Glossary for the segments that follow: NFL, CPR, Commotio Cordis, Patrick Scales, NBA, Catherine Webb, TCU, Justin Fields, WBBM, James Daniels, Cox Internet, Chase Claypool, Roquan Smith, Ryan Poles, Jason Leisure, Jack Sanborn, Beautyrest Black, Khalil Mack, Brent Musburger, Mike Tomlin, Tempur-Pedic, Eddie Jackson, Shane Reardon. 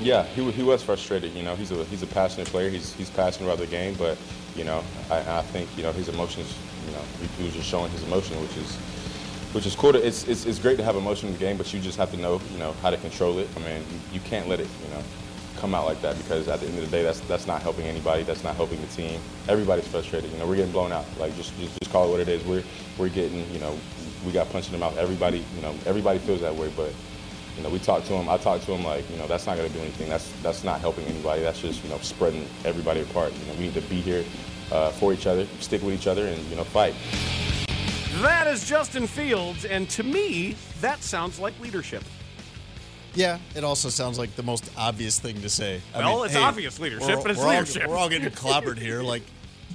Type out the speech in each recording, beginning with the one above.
Yeah, he was frustrated. You know, he's a passionate player. He's passionate about the game, but you know, I think you know his emotions. You know, he was just showing his emotion, which is cool. It's great to have emotion in the game, but you just have to know how to control it. I mean, you can't let it come out like that, because at the end of the day, that's not helping anybody. That's not helping the team. Everybody's frustrated. You know, we're getting blown out. Like just call it what it is. We're getting we got punched in the mouth. Everybody everybody feels that way, but. You know, we talked to him. I talked to him like, that's not going to do anything. That's not helping anybody. That's just, spreading everybody apart. You know, we need to be here for each other, stick with each other, and, fight. That is Justin Fields, and to me, that sounds like leadership. Yeah, it also sounds like the most obvious thing to say. Obvious leadership, but it's leadership. We're all getting clobbered here. Like,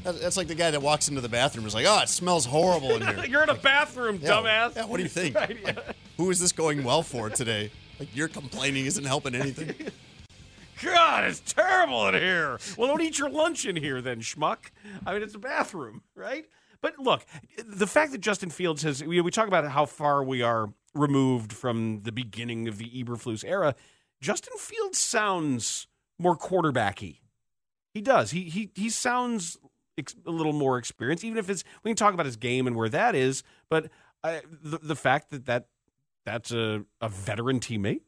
that's like the guy that walks into the bathroom and is like, oh, it smells horrible in here. You're in a bathroom, dumbass. Yeah, what do you think? Right, yeah. Who is this going well for today? Like, your complaining isn't helping anything. God, it's terrible in here. Well, don't eat your lunch in here then, schmuck. I mean, it's a bathroom, right? But look, the fact that Justin Fields has, we talk about how far we are removed from the beginning of the Eberflus era. Justin Fields sounds more quarterback-y. He does. He sounds a little more experienced, even if it's, we can talk about his game and where that is, but the fact that's a veteran teammate,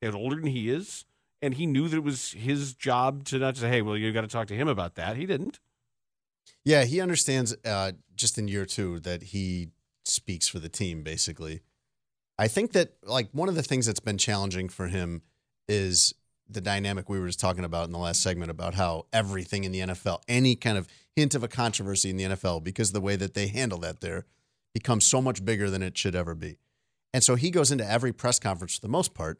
and older than he is, and he knew that it was his job to not say, hey, well, you got to talk to him about that. He didn't. Yeah, he understands just in year two that he speaks for the team, basically. I think that, like, one of the things that's been challenging for him is the dynamic we were just talking about in the last segment about how everything in the NFL, any kind of hint of a controversy in the NFL, because the way that they handle that there becomes so much bigger than it should ever be. And so he goes into every press conference for the most part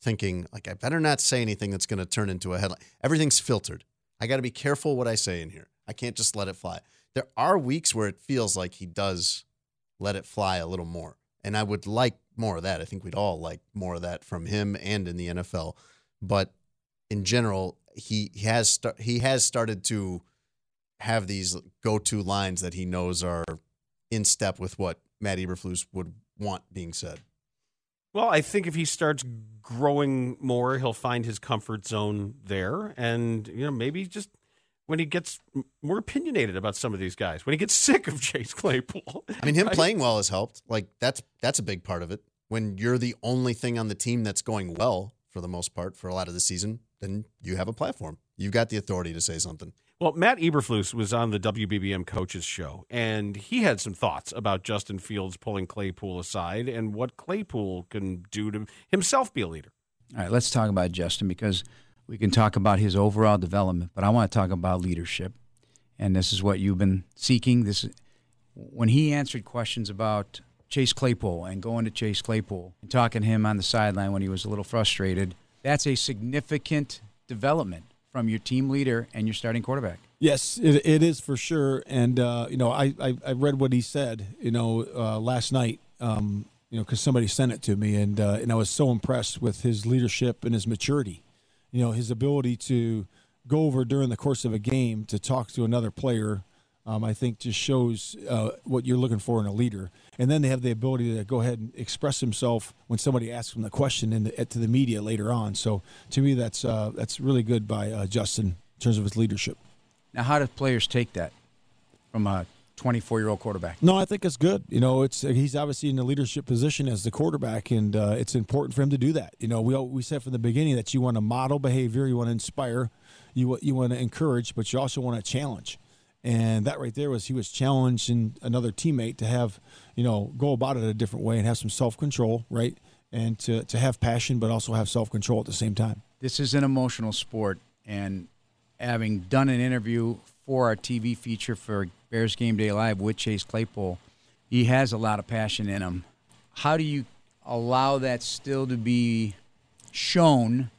thinking, like, I better not say anything that's going to turn into a headline. Everything's filtered. I got to be careful what I say in here. I can't just let it fly. There are weeks where it feels like he does let it fly a little more. And I would like more of that. I think we'd all like more of that from him and in the NFL. But in general, he has started to have these go-to lines that he knows are in step with what Matt Eberflus would want being said. Well, I think if he starts growing more, he'll find his comfort zone there. And, maybe just when he gets more opinionated about some of these guys, when he gets sick of Chase Claypool. I mean, him playing well has helped. Like, that's a big part of it. When you're the only thing on the team that's going well for the most part for a lot of the season, then you have a platform. You've got the authority to say something. Well, Matt Eberflus was on the WBBM Coaches Show, and he had some thoughts about Justin Fields pulling Claypool aside and what Claypool can do to himself be a leader. All right, let's talk about Justin, because we can talk about his overall development, but I want to talk about leadership. And this is what you've been seeking. When he answered questions about Chase Claypool and going to Chase Claypool and talking to him on the sideline when he was a little frustrated, that's a significant development from your team leader and your starting quarterback. Yes, it is for sure. And, I read what he said, last night, because somebody sent it to me. And I was so impressed with his leadership and his maturity, his ability to go over during the course of a game to talk to another player. I think just shows what you're looking for in a leader. And then they have the ability to go ahead and express himself when somebody asks him the question to the media later on. So to me, that's really good by Justin in terms of his leadership. Now, how do players take that from a 24-year-old quarterback? No, I think it's good. You know, it's he's obviously in the leadership position as the quarterback, and it's important for him to do that. You know, we said from the beginning that you want to model behavior, you want to inspire, you want to encourage, but you also want to challenge. And that right there was he was challenging another teammate to have, you know, go about it a different way and have some self-control, right? And to have passion but also have self-control at the same time. This is an emotional sport, and having done an interview for our TV feature for Bears Game Day Live with Chase Claypool, he has a lot of passion in him. How do you allow that still to be shown,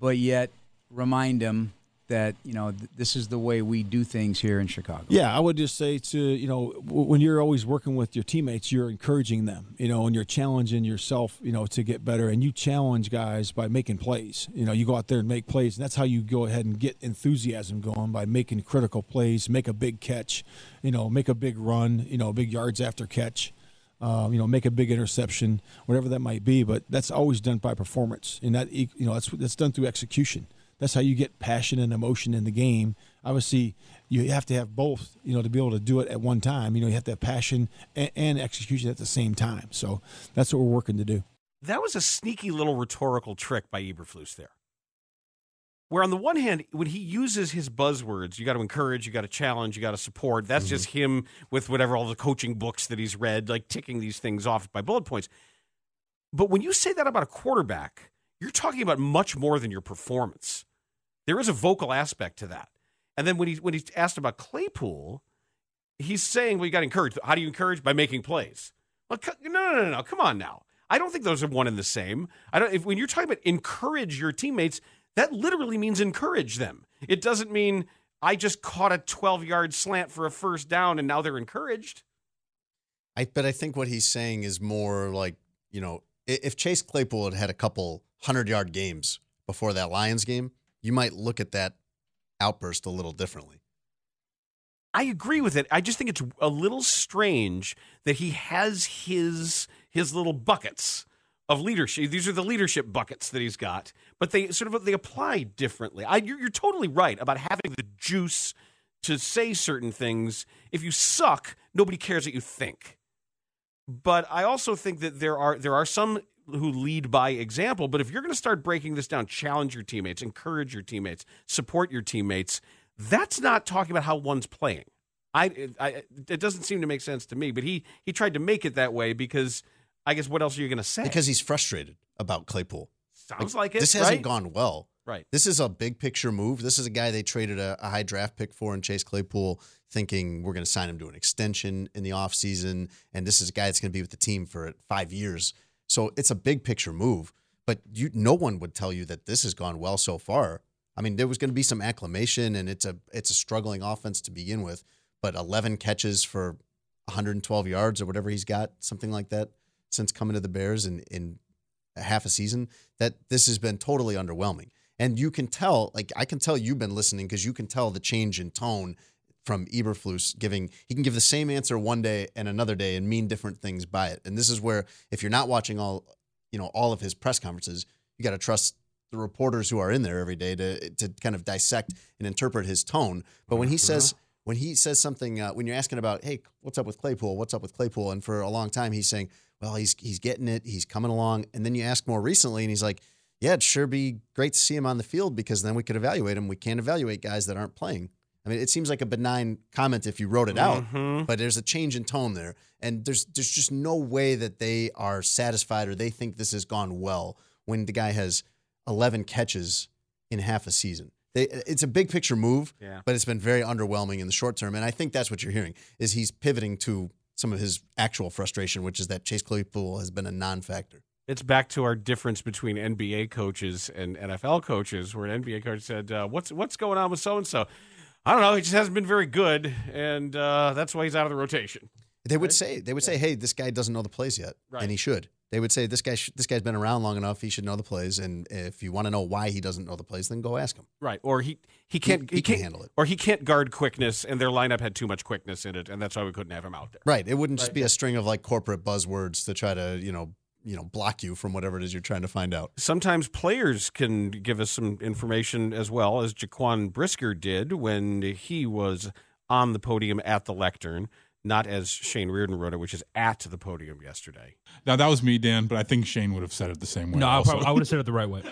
but yet remind him that, you know, this is the way we do things here in Chicago? Yeah, I would just say to, you know, when you're always working with your teammates, you're encouraging them, you know, and you're challenging yourself, you know, to get better. And you challenge guys by making plays. You know, you go out there and make plays, and that's how you go ahead and get enthusiasm going, by making critical plays, make a big catch, you know, make a big run, you know, big yards after catch. You know, make a big interception, whatever that might be. But that's always done by performance, and that, you know, that's done through execution. That's how you get passion and emotion in the game. Obviously, you have to have both, you know, to be able to do it at one time. You know, you have to have passion and execution at the same time. So that's what we're working to do. That was a sneaky little rhetorical trick by Eberflus there, where on the one hand, when he uses his buzzwords, you got to encourage, you got to challenge, you got to support. That's just him with whatever all the coaching books that he's read, like ticking these things off by bullet points. But when you say that about a quarterback, you're talking about much more than your performance. There is a vocal aspect to that. And then when he's asked about Claypool, he's saying, well, you got to encourage. How do you encourage? By making plays. Well, no. Come on now. I don't think those are one and the same. When you're talking about encourage your teammates, that literally means encourage them. It doesn't mean I just caught a 12-yard slant for a first down and now they're encouraged. But I think what he's saying is more like, you know, if Chase Claypool had a couple 100-yard games before that Lions game, you might look at that outburst a little differently. I agree with it. I just think it's a little strange that he has his little buckets of leadership. These are the leadership buckets that he's got, but they apply differently. You're totally right about having the juice to say certain things. If you suck, nobody cares what you think. But I also think that there are some who lead by example. But if you're going to start breaking this down, challenge your teammates, encourage your teammates, support your teammates, that's not talking about how one's playing. It doesn't seem to make sense to me, but he tried to make it that way because, I guess, what else are you going to say? Because he's frustrated about Claypool. Sounds like it, this hasn't gone well. Right. This is a big picture move. This is a guy they traded a high draft pick for in Chase Claypool, thinking we're going to sign him to an extension in the offseason, and this is a guy that's going to be with the team for 5 years. So it's a big picture move, but no one would tell you that this has gone well so far. I mean, there was going to be some acclamation, and it's a struggling offense to begin with, but 11 catches for 112 yards or whatever he's got, something like that, since coming to the Bears in half a season, that this has been totally underwhelming. And you can tell, like I can tell you've been listening, because you can tell the change in tone from Eberflus he can give the same answer one day and another day and mean different things by it. And this is where, if you're not watching all of his press conferences, you got to trust the reporters who are in there every day to kind of dissect and interpret his tone. But when he says, something, when you're asking about, hey, what's up with Claypool? And for a long time, he's saying, well, he's getting it. He's coming along. And then you ask more recently and he's like, yeah, it'd sure be great to see him on the field because then we could evaluate him. We can't evaluate guys that aren't playing. I mean, it seems like a benign comment if you wrote it out, but there's a change in tone there. And there's just no way that they are satisfied or they think this has gone well when the guy has 11 catches in half a season. It's a big picture move, but it's been very underwhelming in the short term. And I think that's what you're hearing, is he's pivoting to some of his actual frustration, which is that Chase Claypool has been a non-factor. It's back to our difference between NBA coaches and NFL coaches, where an NBA coach said, what's going on with so-and-so? I don't know. He just hasn't been very good, and that's why he's out of the rotation. They would say, "Hey, this guy doesn't know the plays yet, and he should." They would say, "This guy's been around long enough; he should know the plays." And if you want to know why he doesn't know the plays, then go ask him. Right? Or he can't handle it, or he can't guard quickness, and their lineup had too much quickness in it, and that's why we couldn't have him out there. Right? It wouldn't just be a string of like corporate buzzwords to try to block you from whatever it is you're trying to find out. Sometimes players can give us some information as well, as Jaquan Brisker did when he was on the podium at the lectern, not as Shane Reardon wrote it, which is at the podium yesterday. Now, that was me, Dan, but I think Shane would have said it the same way. No, I would have said it the right way.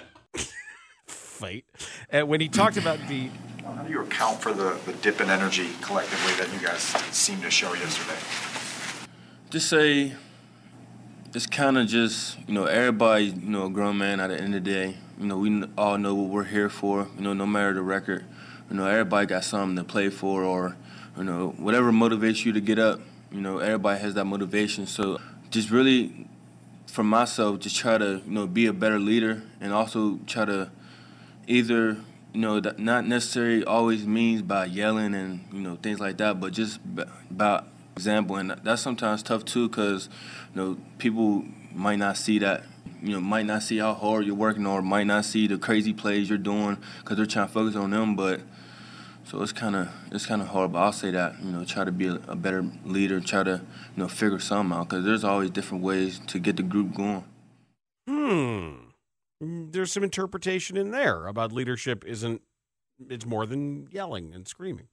Fight. And when he talked about the... How do you account for the dip in energy collectively that you guys seemed to show yesterday? Just say it's kind of just, you know, everybody, you know, a grown man at the end of the day. You know, we all know what we're here for, you know, no matter the record. You know, everybody got something to play for, or, you know, whatever motivates you to get up. You know, everybody has that motivation. So just really, for myself, just try to, you know, be a better leader, and also try to either, you know, not necessarily always means by yelling and, you know, things like that, but just by example. And that's sometimes tough, too, because, you know, people might not see that. You know, might not see how hard you're working, or might not see the crazy plays you're doing because they're trying to focus on them. But so it's kind of hard. But I'll say that, you know, try to be a better leader, try to, you know, figure something out, because there's always different ways to get the group going. There's some interpretation in there about leadership isn't, it's more than yelling and screaming.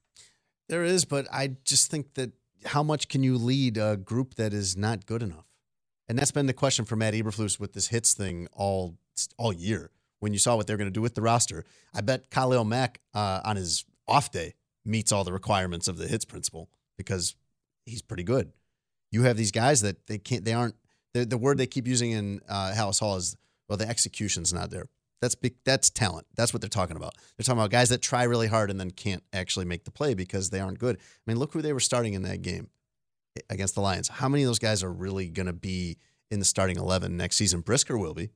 There is, but I just think that how much can you lead a group that is not good enough? And that's been the question for Matt Eberflus with this hits thing all year. When you saw what they're going to do with the roster, I bet Khalil Mack on his off day meets all the requirements of the hits principle, because he's pretty good. You have these guys that they can't, they aren't. The word they keep using in House Hall is, well, the execution's not there. That's talent. That's what they're talking about. They're talking about guys that try really hard and then can't actually make the play because they aren't good. I mean, look who they were starting in that game against the Lions. How many of those guys are really going to be in the starting 11 next season? Brisker will be.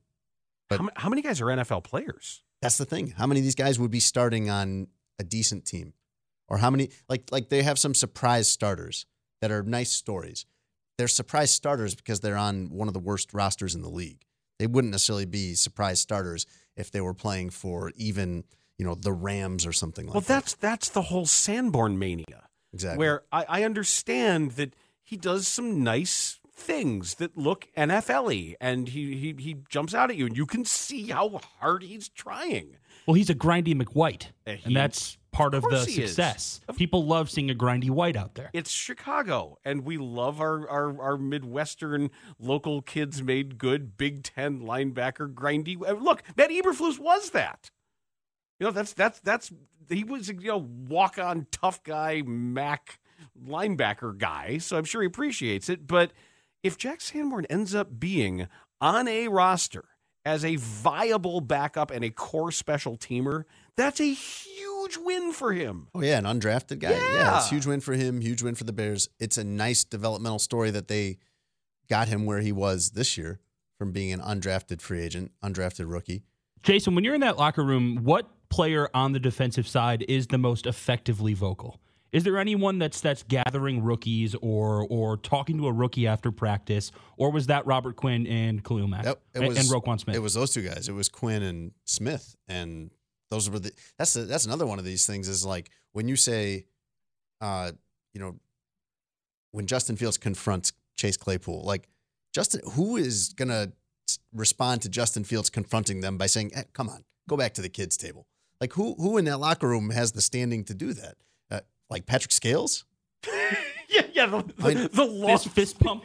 But how many guys are NFL players? That's the thing. How many of these guys would be starting on a decent team? Or how many, like they have some surprise starters that are nice stories. They're surprise starters because they're on one of the worst rosters in the league. They wouldn't necessarily be surprise starters if they were playing for even, you know, the Rams or something like that. Well, that's the whole Sanborn mania. Exactly. Where I understand that he does some nice things that look NFL-y, and he jumps out at you, and you can see how hard he's trying. Well, he's a grindy McWhite, and that's part of the success. People love seeing a grindy white out there. It's Chicago, and we love our Midwestern local kids made good Big Ten linebacker grindy. Look, Matt Eberflus was that. You know, that's he was, you know, walk-on tough guy Mac linebacker guy, so I'm sure he appreciates it. But if Jack Sanborn ends up being on a roster as a viable backup and a core special teamer, that's a huge win for him. Oh, yeah, an undrafted guy. Yeah, it's a huge win for him, huge win for the Bears. It's a nice developmental story that they got him where he was this year, from being an undrafted free agent, undrafted rookie. Jason, when you're in that locker room, what player on the defensive side is the most effectively vocal? Is there anyone that's gathering rookies or talking to a rookie after practice, or was that Robert Quinn and Khalil Mack and Roquan Smith? It was those two guys. It was Quinn and Smith, and those were the. That's another one of these things is like when you say, you know, when Justin Fields confronts Chase Claypool, like Justin, who is gonna respond to Justin Fields confronting them by saying, hey, "Come on, go back to the kids' table"? Like who in that locker room has the standing to do that? Like Patrick Scales? yeah, the lost fist pump.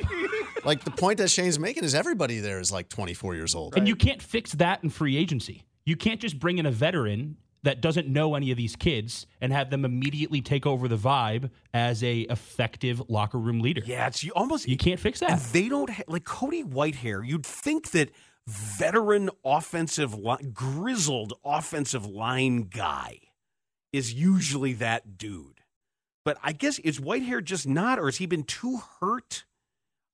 Like the point that Shane's making is everybody there is like 24 years old. Right? And you can't fix that in free agency. You can't just bring in a veteran that doesn't know any of these kids and have them immediately take over the vibe as a effective locker room leader. Yeah, you can't fix that. And they don't like Cody Whitehair. You'd think that veteran grizzled offensive line guy is usually that dude. But I guess, is Whitehair just not, or has he been too hurt?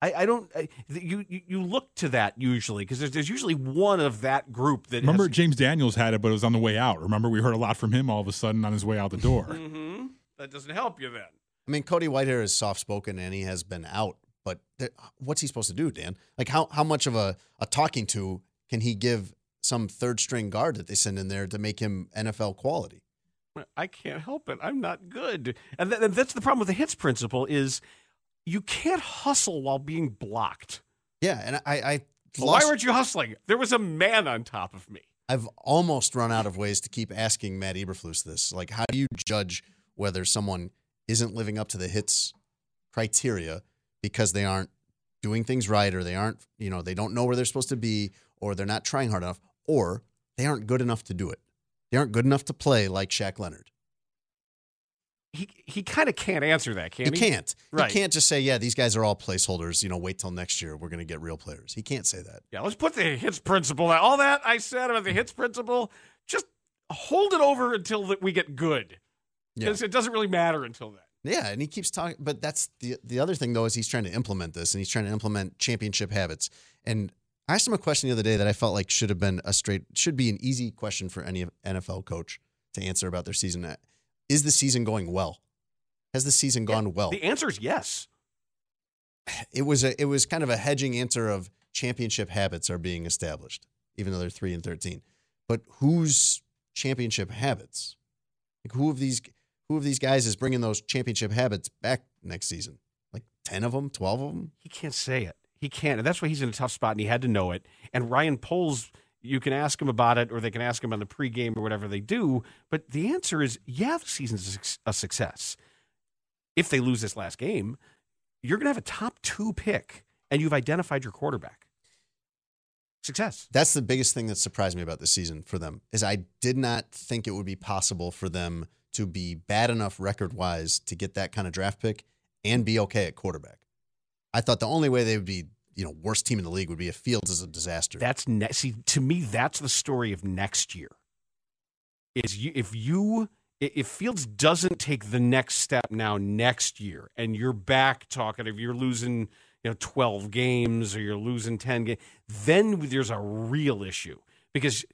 You look to that usually, because there's usually one of that group that Remember James Daniels had it, but it was on the way out. Remember, we heard a lot from him all of a sudden on his way out the door. Mm-hmm. That doesn't help you then. I mean, Cody Whitehair is soft-spoken, and he has been out, but what's he supposed to do, Dan? Like, how much of a talking to can he give some third-string guard that they send in there to make him NFL quality? I can't help it. I'm not good. And that's the problem with the hits principle is you can't hustle while being blocked. Yeah, and why weren't you hustling? There was a man on top of me. I've almost run out of ways to keep asking Matt Eberflus this. Like, how do you judge whether someone isn't living up to the hits criteria because they aren't doing things right, or they aren't, you know, they don't know where they're supposed to be, or they're not trying hard enough, or they aren't good enough to do it. They aren't good enough to play like Shaq Leonard. He kind of can't answer that, can he? He can't. Right. He can't just say, yeah, these guys are all placeholders. You know, wait till next year. We're going to get real players. He can't say that. Yeah, let's put the hits principle out. All that I said about the hits principle, just hold it over until that we get good. Because it doesn't really matter until then. Yeah, and he keeps talking. But that's the other thing, though, is he's trying to implement this, and he's trying to implement championship habits. And I asked him a question the other day that I felt like should have been should be an easy question for any NFL coach to answer about their season. Is the season going well? Has the season gone well? The answer is yes. It was kind of a hedging answer of championship habits are being established, even though they're 3-13. But whose championship habits? Like who of these guys is bringing those championship habits back next season? Like 10 of them, 12 of them? He can't say it. He can't. And that's why he's in a tough spot, and he had to know it. And Ryan Poles, you can ask him about it, or they can ask him on the pregame or whatever they do. But the answer is, yeah, the season's a success. If they lose this last game, you're going to have a top 2 pick, and you've identified your quarterback. Success. That's the biggest thing that surprised me about this season for them, is I did not think it would be possible for them to be bad enough record-wise to get that kind of draft pick and be okay at quarterback. I thought the only way they would be, you know, worst team in the league would be if Fields is a disaster. See, to me, that's the story of next year. If Fields doesn't take the next step now next year, and you're back talking, if you're losing, you know, 12 games or you're losing 10 games, then there's a real issue because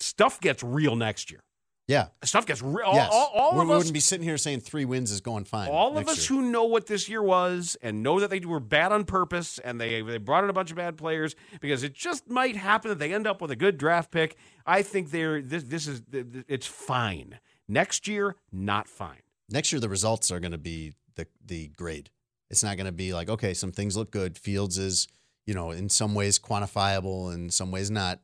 stuff gets real next year. Yeah. Stuff gets real. Yes. We wouldn't be sitting here saying 3 wins is going fine. All of us who know what this year was and know that they were bad on purpose and they brought in a bunch of bad players because it just might happen that they end up with a good draft pick. I think it's fine. Next year, not fine. Next year, the results are going to be the grade. It's not going to be like, okay, some things look good. Fields is, you know, in some ways quantifiable, in some ways not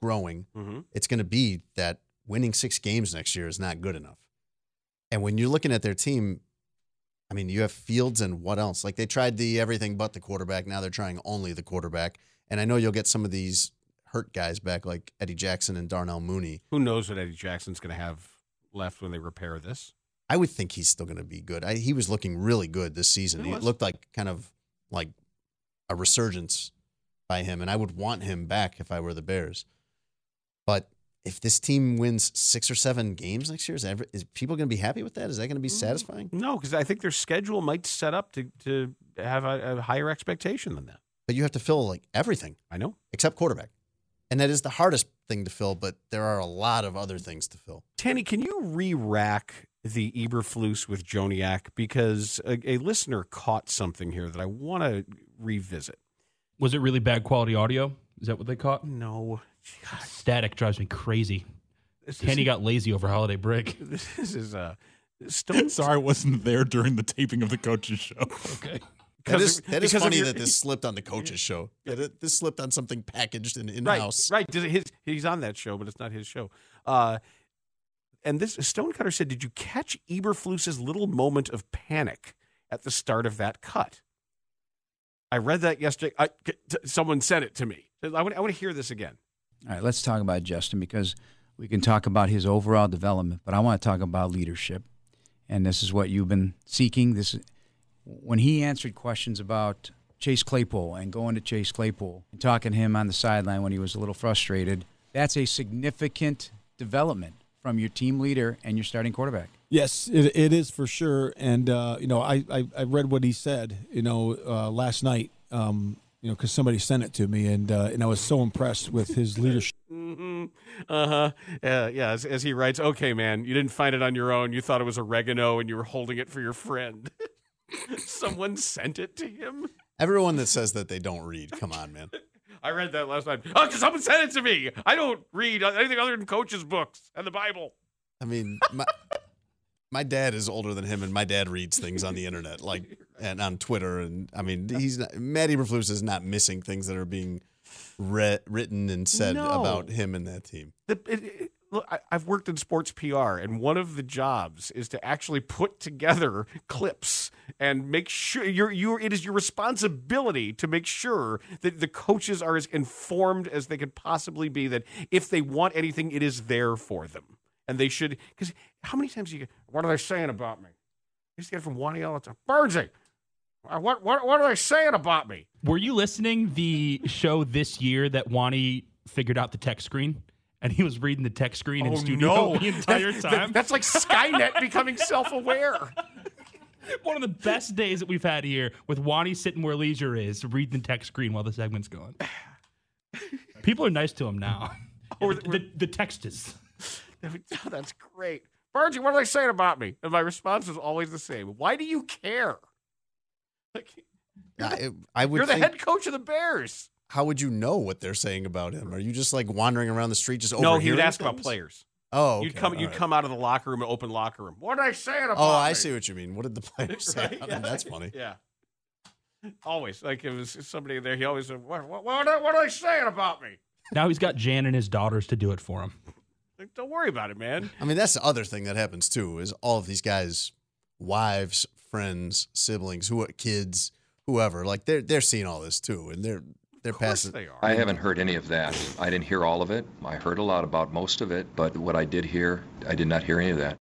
growing. Mm-hmm. It's going to be that. Winning 6 games next year is not good enough. And when you're looking at their team, I mean, you have Fields and what else? Like, they tried the everything but the quarterback. Now they're trying only the quarterback. And I know you'll get some of these hurt guys back, like Eddie Jackson and Darnell Mooney. Who knows what Eddie Jackson's going to have left when they repair this? I would think he's still going to be good. He was looking really good this season. He looked like kind of like a resurgence by him, and I would want him back if I were the Bears. But if this team wins 6 or 7 games next year, is people going to be happy with that? Is that going to be satisfying? No, because I think their schedule might set up to have a higher expectation than that. But you have to fill, like, everything. I know. Except quarterback. And that is the hardest thing to fill, but there are a lot of other things to fill. Tanny, can you re-rack the Eberflus with Joniak? Because a listener caught something here that I want to revisit. Was it really bad quality audio? Is that what they caught? No. God. Static drives me crazy. Kenny got lazy over holiday break. This is Stone. Sorry, I wasn't there during the taping of the coaches show. Okay, that is funny that this slipped on the coaches show. This slipped on something packaged and in-house. Right, right. He's on that show, but it's not his show. And this Stonecutter said, "Did you catch Eberflus's little moment of panic at the start of that cut?" I read that yesterday. Someone sent it to me. I want to hear this again. All right, let's talk about Justin, because we can talk about his overall development, but I want to talk about leadership, and this is what you've been seeking. When he answered questions about Chase Claypool and going to Chase Claypool and talking to him on the sideline when he was a little frustrated, that's a significant development from your team leader and your starting quarterback. Yes, it is for sure, and you know, I read what he said, you know, last night. You know, because somebody sent it to me, and I was so impressed with his leadership. Mm-hmm. Uh-huh. Yeah, as he writes, okay, man, you didn't find it on your own. You thought it was oregano, and you were holding it for your friend. Someone sent it to him. Everyone that says that they don't read, come on, man. I read that last night. Oh, because someone sent it to me. I don't read anything other than coaches' books and the Bible. I mean, my dad is older than him, and my dad reads things on the internet, like, and on Twitter. And I mean, Matt Eberflus is not missing things that are being written and said about him and that team. look, I've worked in sports PR, and one of the jobs is to actually put together clips and make sure it is your responsibility to make sure that the coaches are as informed as they could possibly be, that if they want anything, it is there for them. And they should, because how many times do you get, what are they saying about me? You just get it from Wani all the time. Bernsey, what are they saying about me? Were you listening the show this year that Wani figured out the text screen? And he was reading the text screen in studio the entire time. That's like Skynet becoming self-aware. One of the best days that we've had here with Wani sitting where leisure is, reading the text screen while the segment's going. People are nice to him now. Or the text is. Oh, that's great. Bargie, what are they saying about me? And my response was always the same. Why do you care? Like, you're the head coach of the Bears. How would you know what they're saying about him? Are you just like wandering around the street just overhearing things? No, he would ask about players. Oh, okay. You'd come out of the locker room and open locker room. What are they saying about me? Oh, I see what you mean. What did the players say? Right? Yeah. I mean, that's funny. Yeah. Always. Like if it was somebody in there, he always said, what are they saying about me? Now he's got Jan and his daughters to do it for him. Like, don't worry about it, man. I mean, that's the other thing that happens, too, is all of these guys, wives, friends, siblings, kids, whoever, like they're seeing all this, too, and they're passing. They are. I haven't heard any of that. I didn't hear all of it. I heard a lot about most of it, but what I did hear, I did not hear any of that.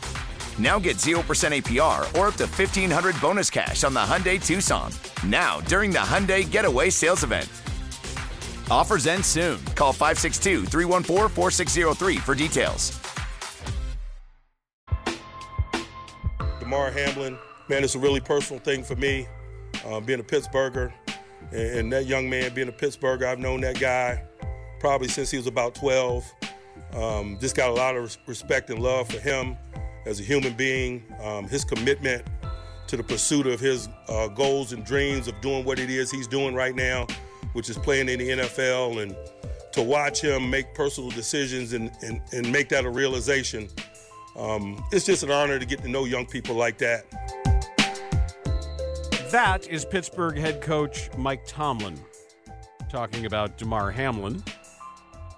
Now get 0% APR or up to $1,500 bonus cash on the Hyundai Tucson. Now, during the Hyundai Getaway Sales Event. Offers end soon. Call 562-314-4603 for details. DeMar Hamlin, man, it's a really personal thing for me, being a Pittsburgher. And that young man being a Pittsburgher, I've known that guy probably since he was about 12. Just got a lot of respect and love for him. As a human being, his commitment to the pursuit of his goals and dreams of doing what it is he's doing right now, which is playing in the NFL, and to watch him make personal decisions and make that a realization, it's just an honor to get to know young people like that. That is Pittsburgh head coach Mike Tomlin talking about DeMar Hamlin,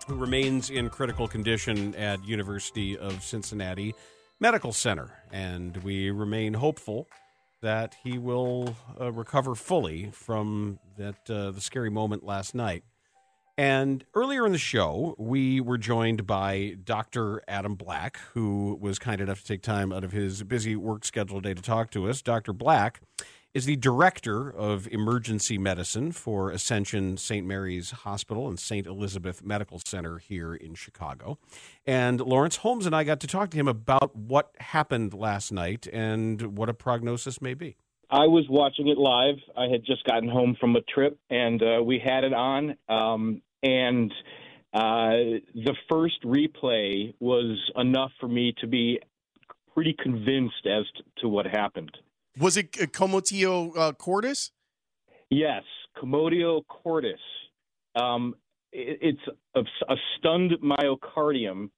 who remains in critical condition at University of Cincinnati Medical Center, and we remain hopeful that he will recover fully from that the scary moment last night. And earlier in the show, we were joined by Dr. Adam Black, who was kind enough to take time out of his busy work schedule today to talk to us. Dr. Black is the Director of Emergency Medicine for Ascension St. Mary's Hospital and St. Elizabeth Medical Center here in Chicago. And Lawrence Holmes and I got to talk to him about what happened last night and what a prognosis may be. I was watching it live. I had just gotten home from a trip, and we had it on. The first replay was enough for me to be pretty convinced as to what happened. Was it Commotio Cordis? Yes, Commotio Cordis. It's a stunned myocardium,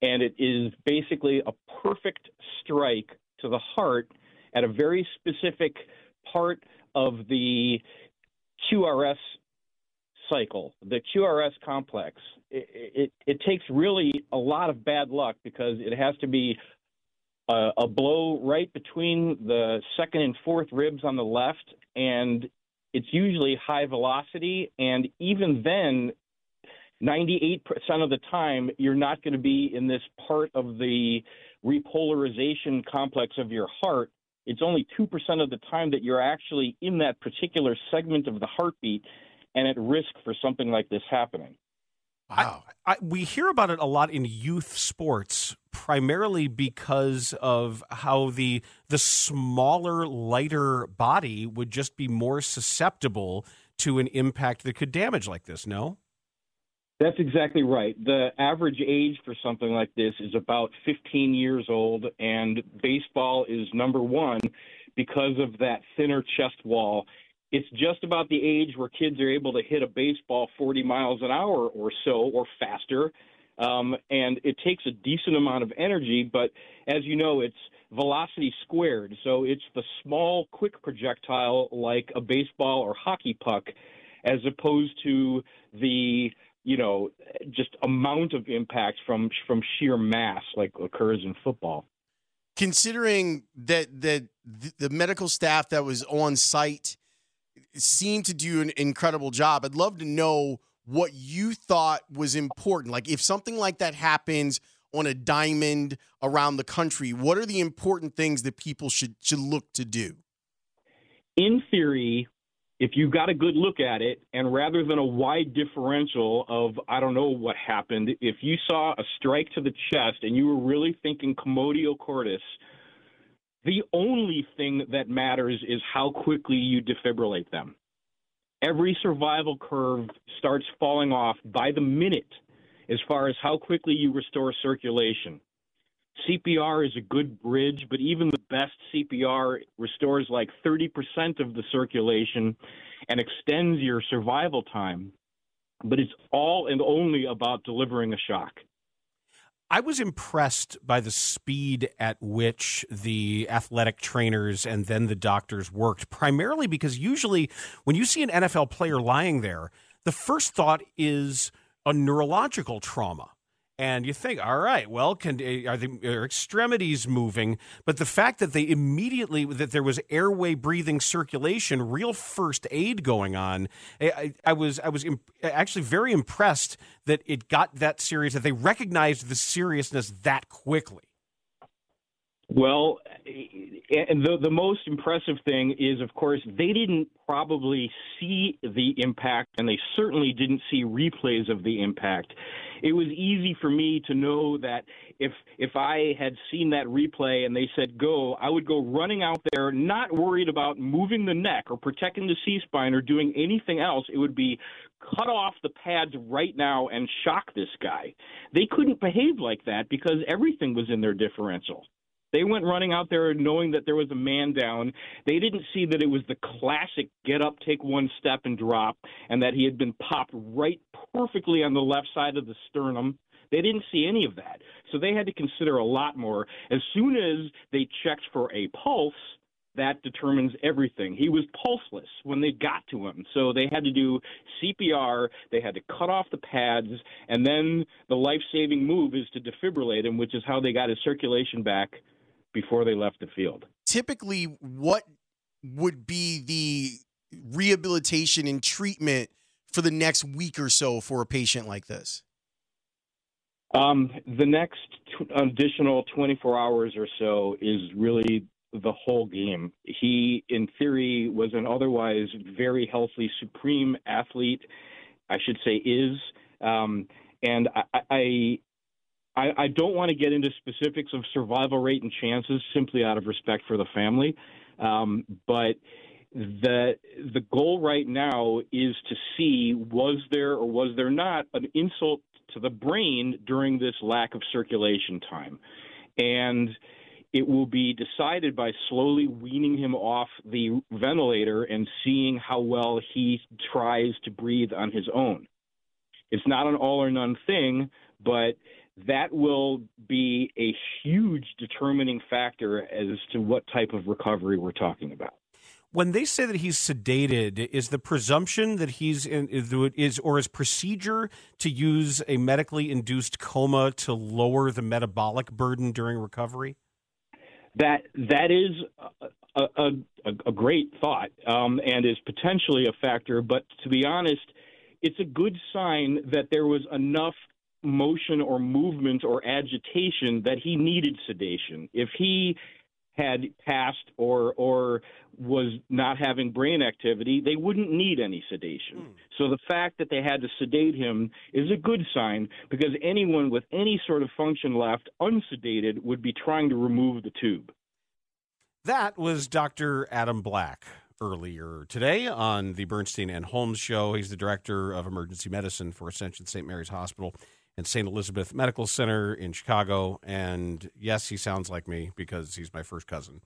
and it is basically a perfect strike to the heart at a very specific part of the QRS cycle, the QRS complex. It takes really a lot of bad luck because it has to be a blow right between the second and fourth ribs on the left, and it's usually high velocity, and even then, 98% of the time, you're not going to be in this part of the repolarization complex of your heart. It's only 2% of the time that you're actually in that particular segment of the heartbeat and at risk for something like this happening. Wow. We hear about it a lot in youth sports, primarily because of how the smaller, lighter body would just be more susceptible to an impact that could damage like this, no? That's exactly right. The average age for something like this is about 15 years old, and baseball is number one because of that thinner chest wall. It's just about the age where kids are able to hit a baseball 40 miles an hour or so or faster, and it takes a decent amount of energy, but as you know, it's velocity squared, so it's the small, quick projectile like a baseball or hockey puck as opposed to the, you know, just amount of impact from sheer mass like occurs in football. Considering that the medical staff that was on site seemed to do an incredible job, I'd love to know what you thought was important. Like, if something like that happens on a diamond around the country, what are the important things that people should look to do? In theory, if you got a good look at it, and rather than a wide differential of, I don't know what happened, if you saw a strike to the chest and you were really thinking Commotio Cordis, the only thing that matters is how quickly you defibrillate them. Every survival curve starts falling off by the minute as far as how quickly you restore circulation. CPR is a good bridge, but even the best CPR restores like 30% of the circulation and extends your survival time. But it's all and only about delivering a shock. I was impressed by the speed at which the athletic trainers and then the doctors worked, primarily because usually when you see an NFL player lying there, the first thought is a neurological trauma. And you think, all right, well, are extremities moving? But the fact that they immediately, that there was airway, breathing, circulation, real first aid going on, I was actually very impressed that it got that serious, that they recognized the seriousness that quickly. Well, and the most impressive thing is, of course, they didn't probably see the impact, and they certainly didn't see replays of the impact. It was easy for me to know that if I had seen that replay and they said go, I would go running out there, not worried about moving the neck or protecting the C-spine or doing anything else. It would be cut off the pads right now and shock this guy. They couldn't behave like that because everything was in their differential. They went running out there knowing that there was a man down. They didn't see that it was the classic get up, take one step and drop, and that he had been popped right perfectly on the left side of the sternum. They didn't see any of that. So they had to consider a lot more. As soon as they checked for a pulse, that determines everything. He was pulseless when they got to him. So they had to do CPR, they had to cut off the pads, and then the life-saving move is to defibrillate him, which is how they got his circulation back before they left the field. Typically, what would be the rehabilitation and treatment for the next week or so for a patient like this? The next additional 24 hours or so is really the whole game. He, in theory, was an otherwise very healthy, supreme athlete, I should say is. And I don't want to get into specifics of survival rate and chances simply out of respect for the family. But the goal right now is to see, was there or was there not an insult to the brain during this lack of circulation time? And it will be decided by slowly weaning him off the ventilator and seeing how well he tries to breathe on his own. It's not an all or none thing, but that will be a huge determining factor as to what type of recovery we're talking about. When they say that he's sedated, is the presumption that he's is procedure to use a medically induced coma to lower the metabolic burden during recovery? that is a great thought and is potentially a factor. But to be honest, it's a good sign that there was enough motion or movement or agitation that he needed sedation. If he had passed or was not having brain activity, they wouldn't need any sedation. So the fact that they had to sedate him is a good sign, because anyone with any sort of function left unsedated would be trying to remove the tube. That was Dr. Adam Black earlier today on the Bernstein and Holmes Show. He's the director of emergency medicine for Ascension St. Mary's Hospital and St. Elizabeth Medical Center in Chicago. And yes, he sounds like me because he's my first cousin,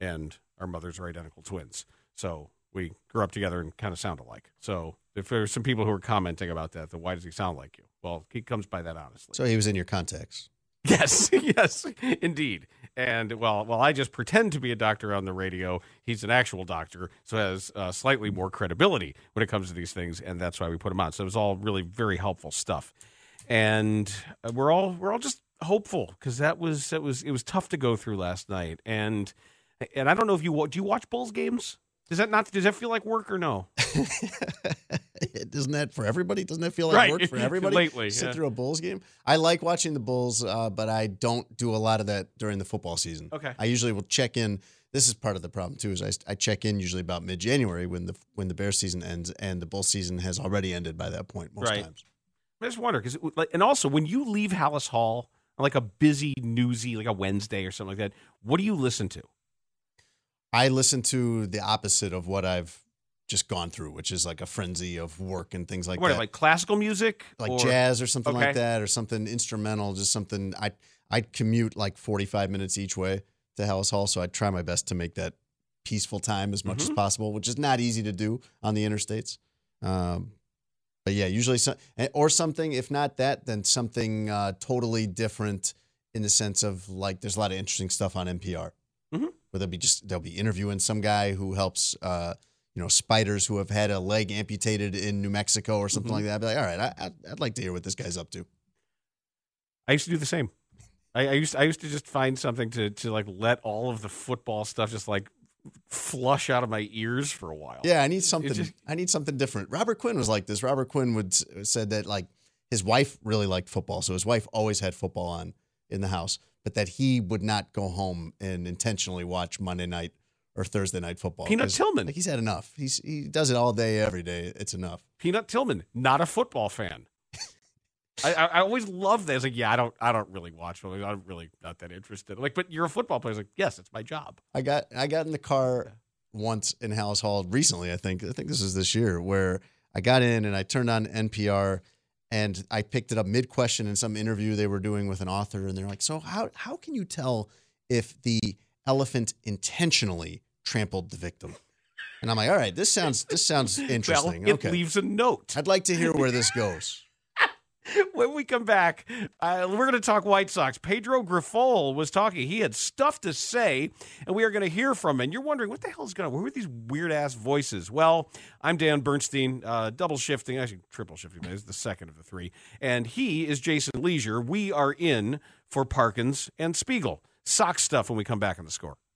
and our mothers are identical twins. So we grew up together and kind of sound alike. So if there's some people who are commenting about that, then why does he sound like you? Well, he comes by that honestly. So he was in your contacts. Yes, yes, indeed. And well, I just pretend to be a doctor on the radio. He's an actual doctor, so has slightly more credibility when it comes to these things, and that's why we put him on. So it was all really very helpful stuff. And we're all just hopeful, because it was tough to go through last night. And I don't know if you watch Bulls games? Does that feel like work or no? Isn't that for everybody? Doesn't that feel like work for everybody? Lately, sit through a Bulls game. I like watching the Bulls, but I don't do a lot of that during the football season. Okay. I usually will check in. This is part of the problem too. Is I check in usually about mid-January when the Bears season ends, and the Bulls season has already ended by that point most times. I just wonder, because and also when you leave Hallis Hall on like a busy, newsy, like a Wednesday or something like that, what do you listen to? I listen to the opposite of what I've just gone through, which is like a frenzy of work and things like that. Like classical music? Like jazz or something like that, or something instrumental, just something. I commute like 45 minutes each way to Hallis Hall, so I try my best to make that peaceful time as much as possible, which is not easy to do on the interstates. But yeah, usually something, if not that, then something totally different in the sense of like there's a lot of interesting stuff on NPR. Mm-hmm. Where they'll be interviewing some guy who helps spiders who have had a leg amputated in New Mexico or something like that. I'd be like, all right, I'd like to hear what this guy's up to. I used to do the same. I used to just find something to like let all of the football stuff just like flush out of my ears for a while. Yeah, I need something different. Robert Quinn was like this. Robert Quinn said that like his wife really liked football, so his wife always had football on in the house, but that he would not go home and intentionally watch Monday night or Thursday night football. Peanut Tillman. Like, he's had enough. He does it all day, every day. It's enough. Peanut Tillman, not a football fan. I always loved that. It's like, yeah, I don't really watch football. I'm really not that interested. Like, but you're a football player. It's like, yes, it's my job. I got in the car once in Hallis Hall recently, I think this is this year, where I got in and I turned on NPR and I picked it up mid-question in some interview they were doing with an author, and they're like, so how can you tell if the elephant intentionally trampled the victim? And I'm like, all right, this sounds interesting. Well, it leaves a note. I'd like to hear where this goes. When we come back, we're going to talk White Sox. Pedro Grifol was talking. He had stuff to say, and we are going to hear from him. And you're wondering, what the hell is going on? Where were these weird-ass voices? Well, I'm Dan Bernstein, double shifting, actually triple shifting. This is the second of the three. And he is Jason Leisure. We are in for Parkins and Spiegel. Sox stuff when we come back on The Score.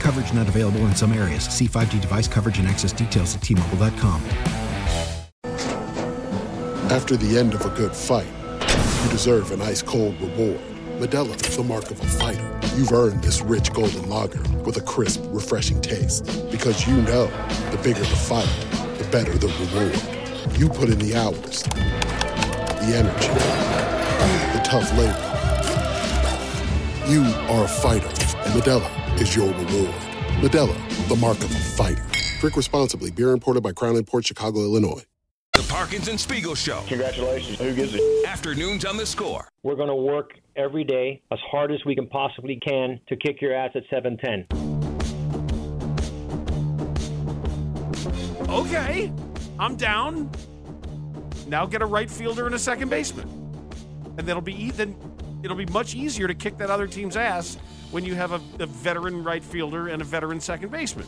Coverage not available in some areas. See 5G device coverage and access details at T-Mobile.com. After the end of a good fight, you deserve an ice-cold reward. Medalla is the mark of a fighter. You've earned this rich golden lager with a crisp, refreshing taste. Because you know, The bigger the fight, the better the reward. You put in the hours, the energy, the tough labor. You are a fighter, and Modelo is your reward. Modelo, the mark of a fighter. Drink responsibly. Beer imported by Crown Imports, Chicago, Illinois. The Parkinson Spiegel Show. Congratulations. Who gives it? Afternoons on The Score. We're going to work every day as hard as we can possibly can to kick your ass at 7:10. Okay, I'm down. Now get a right fielder and a second baseman, and it'll be much easier to kick that other team's ass when you have a veteran right fielder and a veteran second baseman.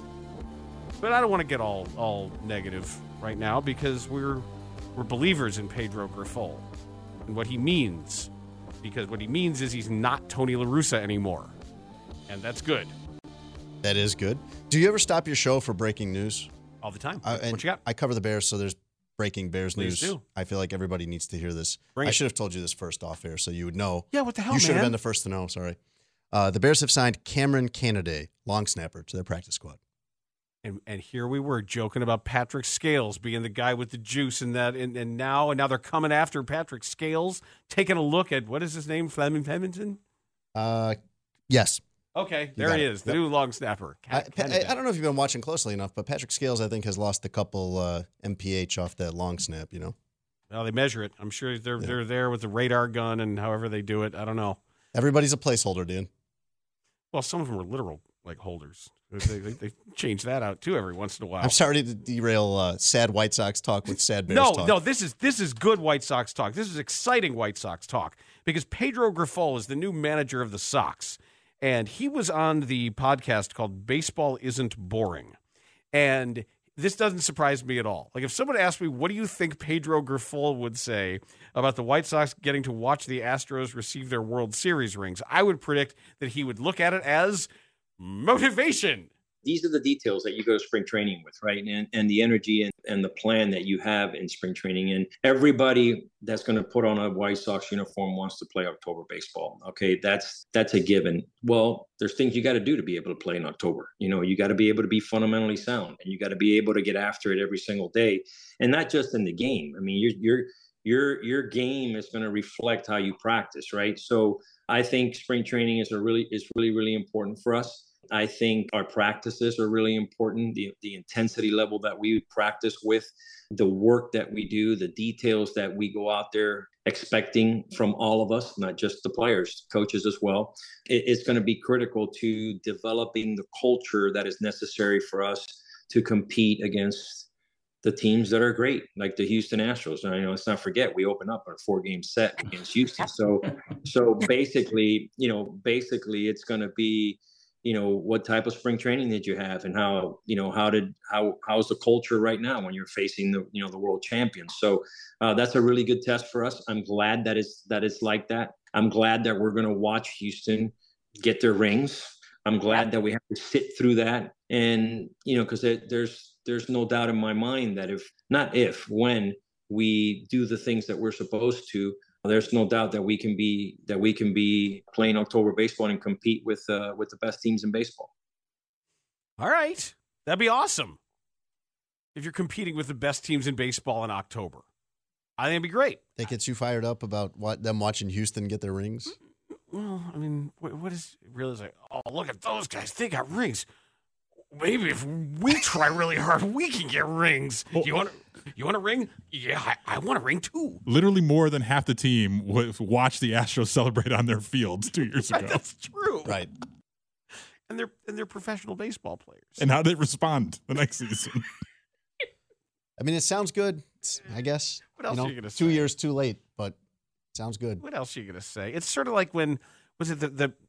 But I don't want to get all negative right now, because we're believers in Pedro Grifol and what he means. Because what he means is he's not Tony La Russa anymore. And that's good. That is good. Do you ever stop your show for breaking news? All the time. What you got? I cover the Bears, so there's breaking Bears news. Please do. I feel like everybody needs to hear this. I should have told you this first off air so you would know. Yeah, what the hell, man? You should have been the first to know. Sorry. The Bears have signed Cameron Canaday, long snapper, to their practice squad. And here we were joking about Patrick Scales being the guy with the juice and that, and now they're coming after Patrick Scales, taking a look at, what is his name, Flemington? Yes. Okay, there he is, the new long snapper. I don't know if you've been watching closely enough, but Patrick Scales, I think, has lost a couple MPH off that long snap, you know? Well, they measure it. I'm sure they're there with the radar gun and however they do it. I don't know. Everybody's a placeholder, dude. Well, some of them are literal, like, holders. They change that out, too, every once in a while. I'm sorry to derail sad White Sox talk with sad Bears talk. No, this is good White Sox talk. This is exciting White Sox talk, because Pedro Grifol is the new manager of the Sox, and he was on the podcast called Baseball Isn't Boring, and this doesn't surprise me at all. Like, if someone asked me, what do you think Pedro Grifol would say about the White Sox getting to watch the Astros receive their World Series rings, I would predict that he would look at it as motivation. These are the details that you go to spring training with, right? And the energy and the plan that you have in spring training. And everybody that's going to put on a White Sox uniform wants to play October baseball. Okay, that's a given. Well, there's things you got to do to be able to play in October. You know, you got to be able to be fundamentally sound, and you got to be able to get after it every single day, and not just in the game. I mean, your game is going to reflect how you practice, right? So I think spring training is really important for us. I think our practices are really important. The intensity level that we practice with, the work that we do, the details that we go out there expecting from all of us, not just the players, coaches as well. It's going to be critical to developing the culture that is necessary for us to compete against the teams that are great, like the Houston Astros. Now, you know, let's not forget, we open up on a 4-game set against Houston. So basically it's going to be, you know, what type of spring training did you have, and how, you know, how's the culture right now when you're facing the world champions. So that's a really good test for us. I'm glad that it's like that. I'm glad that we're going to watch Houston get their rings. I'm glad that we have to sit through that. And, you know, because there's no doubt in my mind that when we do the things that we're supposed to, there's no doubt that we can be playing October baseball and compete with the best teams in baseball. All right. That'd be awesome. If you're competing with the best teams in baseball in October, I think it'd be great. That gets you fired up about them watching Houston get their rings? Well, I mean, what is really like, oh, look at those guys. They got rings. Maybe if we try really hard, we can get rings. You want a ring? Yeah, I want a ring too. Literally more than half the team watched the Astros celebrate on their fields 2 years ago. That's true. Right. And they're professional baseball players. And how they respond the next season. I mean, it sounds good, I guess. What else are you going to say? 2 years too late, but it sounds good. What else are you going to say? It's sort of like when, was it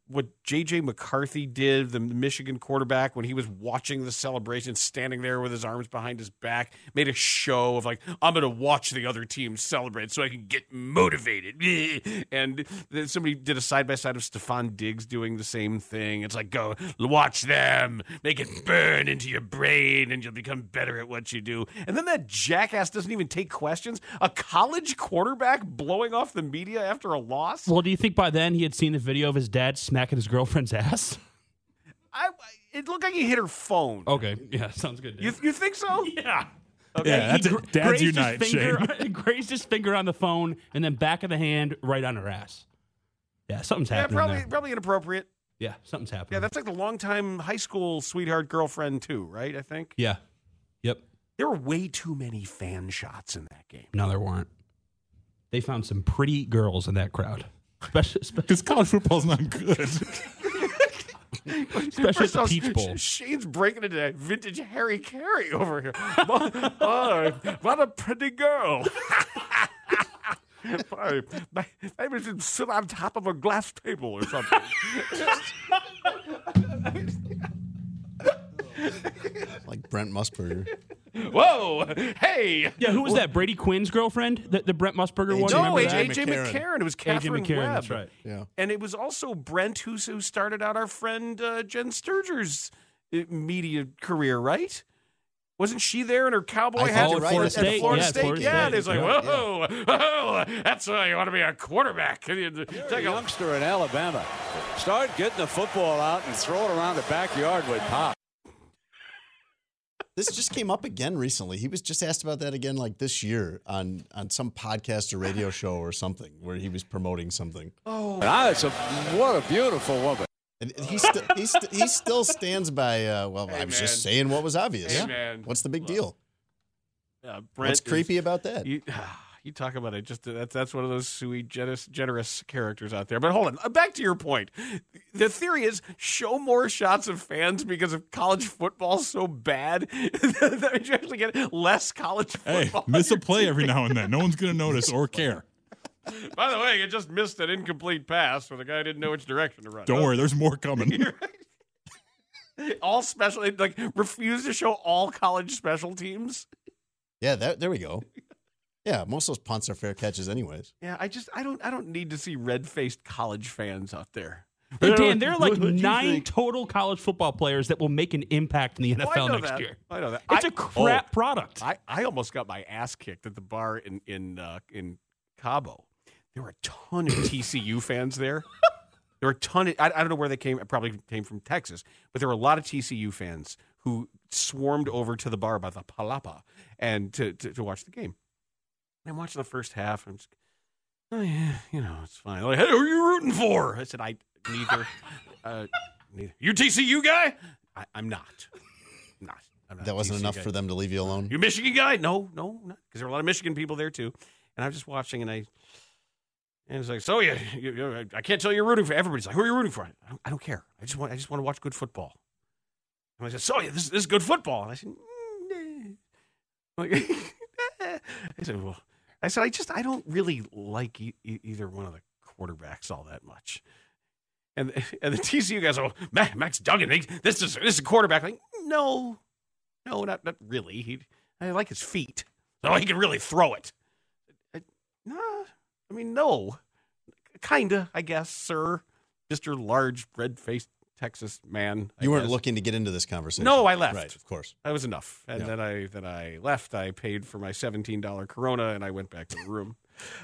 what J.J. McCarthy did, the Michigan quarterback, when he was watching the celebration, standing there with his arms behind his back, made a show of like, I'm going to watch the other team celebrate so I can get motivated. And then somebody did a side-by-side of Stephon Diggs doing the same thing. It's like, go watch them. Make it burn into your brain, and you'll become better at what you do. And then that jackass doesn't even take questions. A college quarterback blowing off the media after a loss? Well, do you think by then he had seen the video of his dad smacking his girlfriend's ass? I It looked like he hit her phone. Okay. Yeah, sounds good. You think so? Yeah. Okay. Yeah, that's a dad's unite, Shane. He grazed his finger on the phone and then back of the hand right on her ass. Yeah, something's happening. Yeah, probably inappropriate. Yeah, something's happening. Yeah, that's like the longtime high school sweetheart girlfriend too, right? I think. Yeah. Yep. There were way too many fan shots in that game. No, there weren't. They found some pretty girls in that crowd. Because college football's not good. Especially at the Peach Bowl. Shane's breaking into that vintage Harry Carey over here. What a pretty girl. Maybe should sit on top of a glass table or something. Like Brent Musburger. Whoa! Hey! Yeah, who was that? Brady Quinn's girlfriend? The Brent Musburger one? No, J.J. McCarron. It was Catherine Webb. That's right. Yeah. And it was also Brent who started out our friend Jen Sturger's media career, right? Wasn't she there in her cowboy hat at Florida State? Yeah, there's like, whoa, whoa, that's why you want to be a quarterback. You're a youngster in Alabama. Start getting the football out and throw it around the backyard with Pop. This just came up again recently. He was just asked about that again, like this year, on some podcast or radio show or something, where he was promoting something. Oh, what a beautiful woman! And he still stands by. Just saying what was obvious. Hey, man. What's the big deal? Brent, what's creepy about that? You talk about it. Just that's one of those sui generis characters out there. But hold on, back to your point. The theory is show more shots of fans because of college football so bad that you actually get less college football. Hey, miss a play every now and then. No one's going to notice or care. By the way, you just missed an incomplete pass where the guy didn't know which direction to run. Don't worry, there's more coming. All special, like refuse to show all college special teams. Yeah, there we go. Yeah, most of those punts are fair catches anyways. Yeah, I don't need to see red-faced college fans out there. But Dan, there are like nine total college football players that will make an impact in the NFL next year. I know that. It's a crap product. I almost got my ass kicked at the bar in Cabo. There were a ton of TCU fans there. There were a ton of, I don't know where they came. It probably came from Texas, but there were a lot of TCU fans who swarmed over to the bar by the Palapa and to watch the game. I'm watching the first half. I'm just, it's fine. Like, hey, who are you rooting for? I said, I neither. Neither. You TCU guy? I'm not. I'm not. That wasn't TCU enough guy. For them to leave you alone. You Michigan guy? No, because there were a lot of Michigan people there too. And I was just watching, and it's like, so yeah, I can't tell you're rooting for. Everybody's like, who are you rooting for? I don't care. I just want to watch good football. And I said, so yeah, this is good football. And I said, I don't really like either one of the quarterbacks all that much. And the TCU guys are, Max Duggan, this is a quarterback. Like, no, not really. I like his feet. No, he can really throw it. No. Kinda, I guess, sir. Mr. Large, red-faced Texas man. You weren't looking to get into this conversation. No, I left. Right, of course. That was enough. And then I left. I paid for my $17 Corona, and I went back to the room.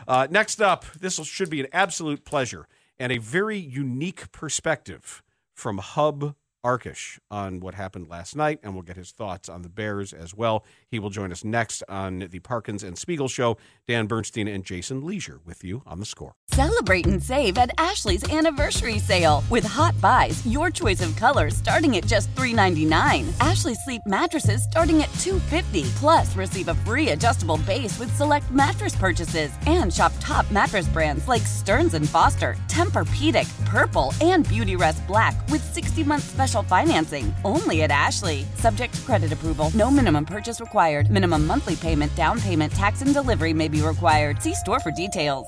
Next up, this should be an absolute pleasure and a very unique perspective from Hub Arkish on what happened last night, and we'll get his thoughts on the Bears as well. He will join us next on the Parkins and Spiegel Show. Dan Bernstein and Jason Leisure with you on The Score. Celebrate and save at Ashley's Anniversary Sale. With Hot Buys, your choice of colors starting at just $3.99. Ashley Sleep mattresses starting at $2.50. Plus, receive a free adjustable base with select mattress purchases. And shop top mattress brands like Stearns & Foster, Tempur-Pedic, Purple, and Beautyrest Black with 60-month special financing only at Ashley. Subject to credit approval. No minimum purchase required. Minimum monthly payment, down payment, tax, and delivery may be required. See store for details.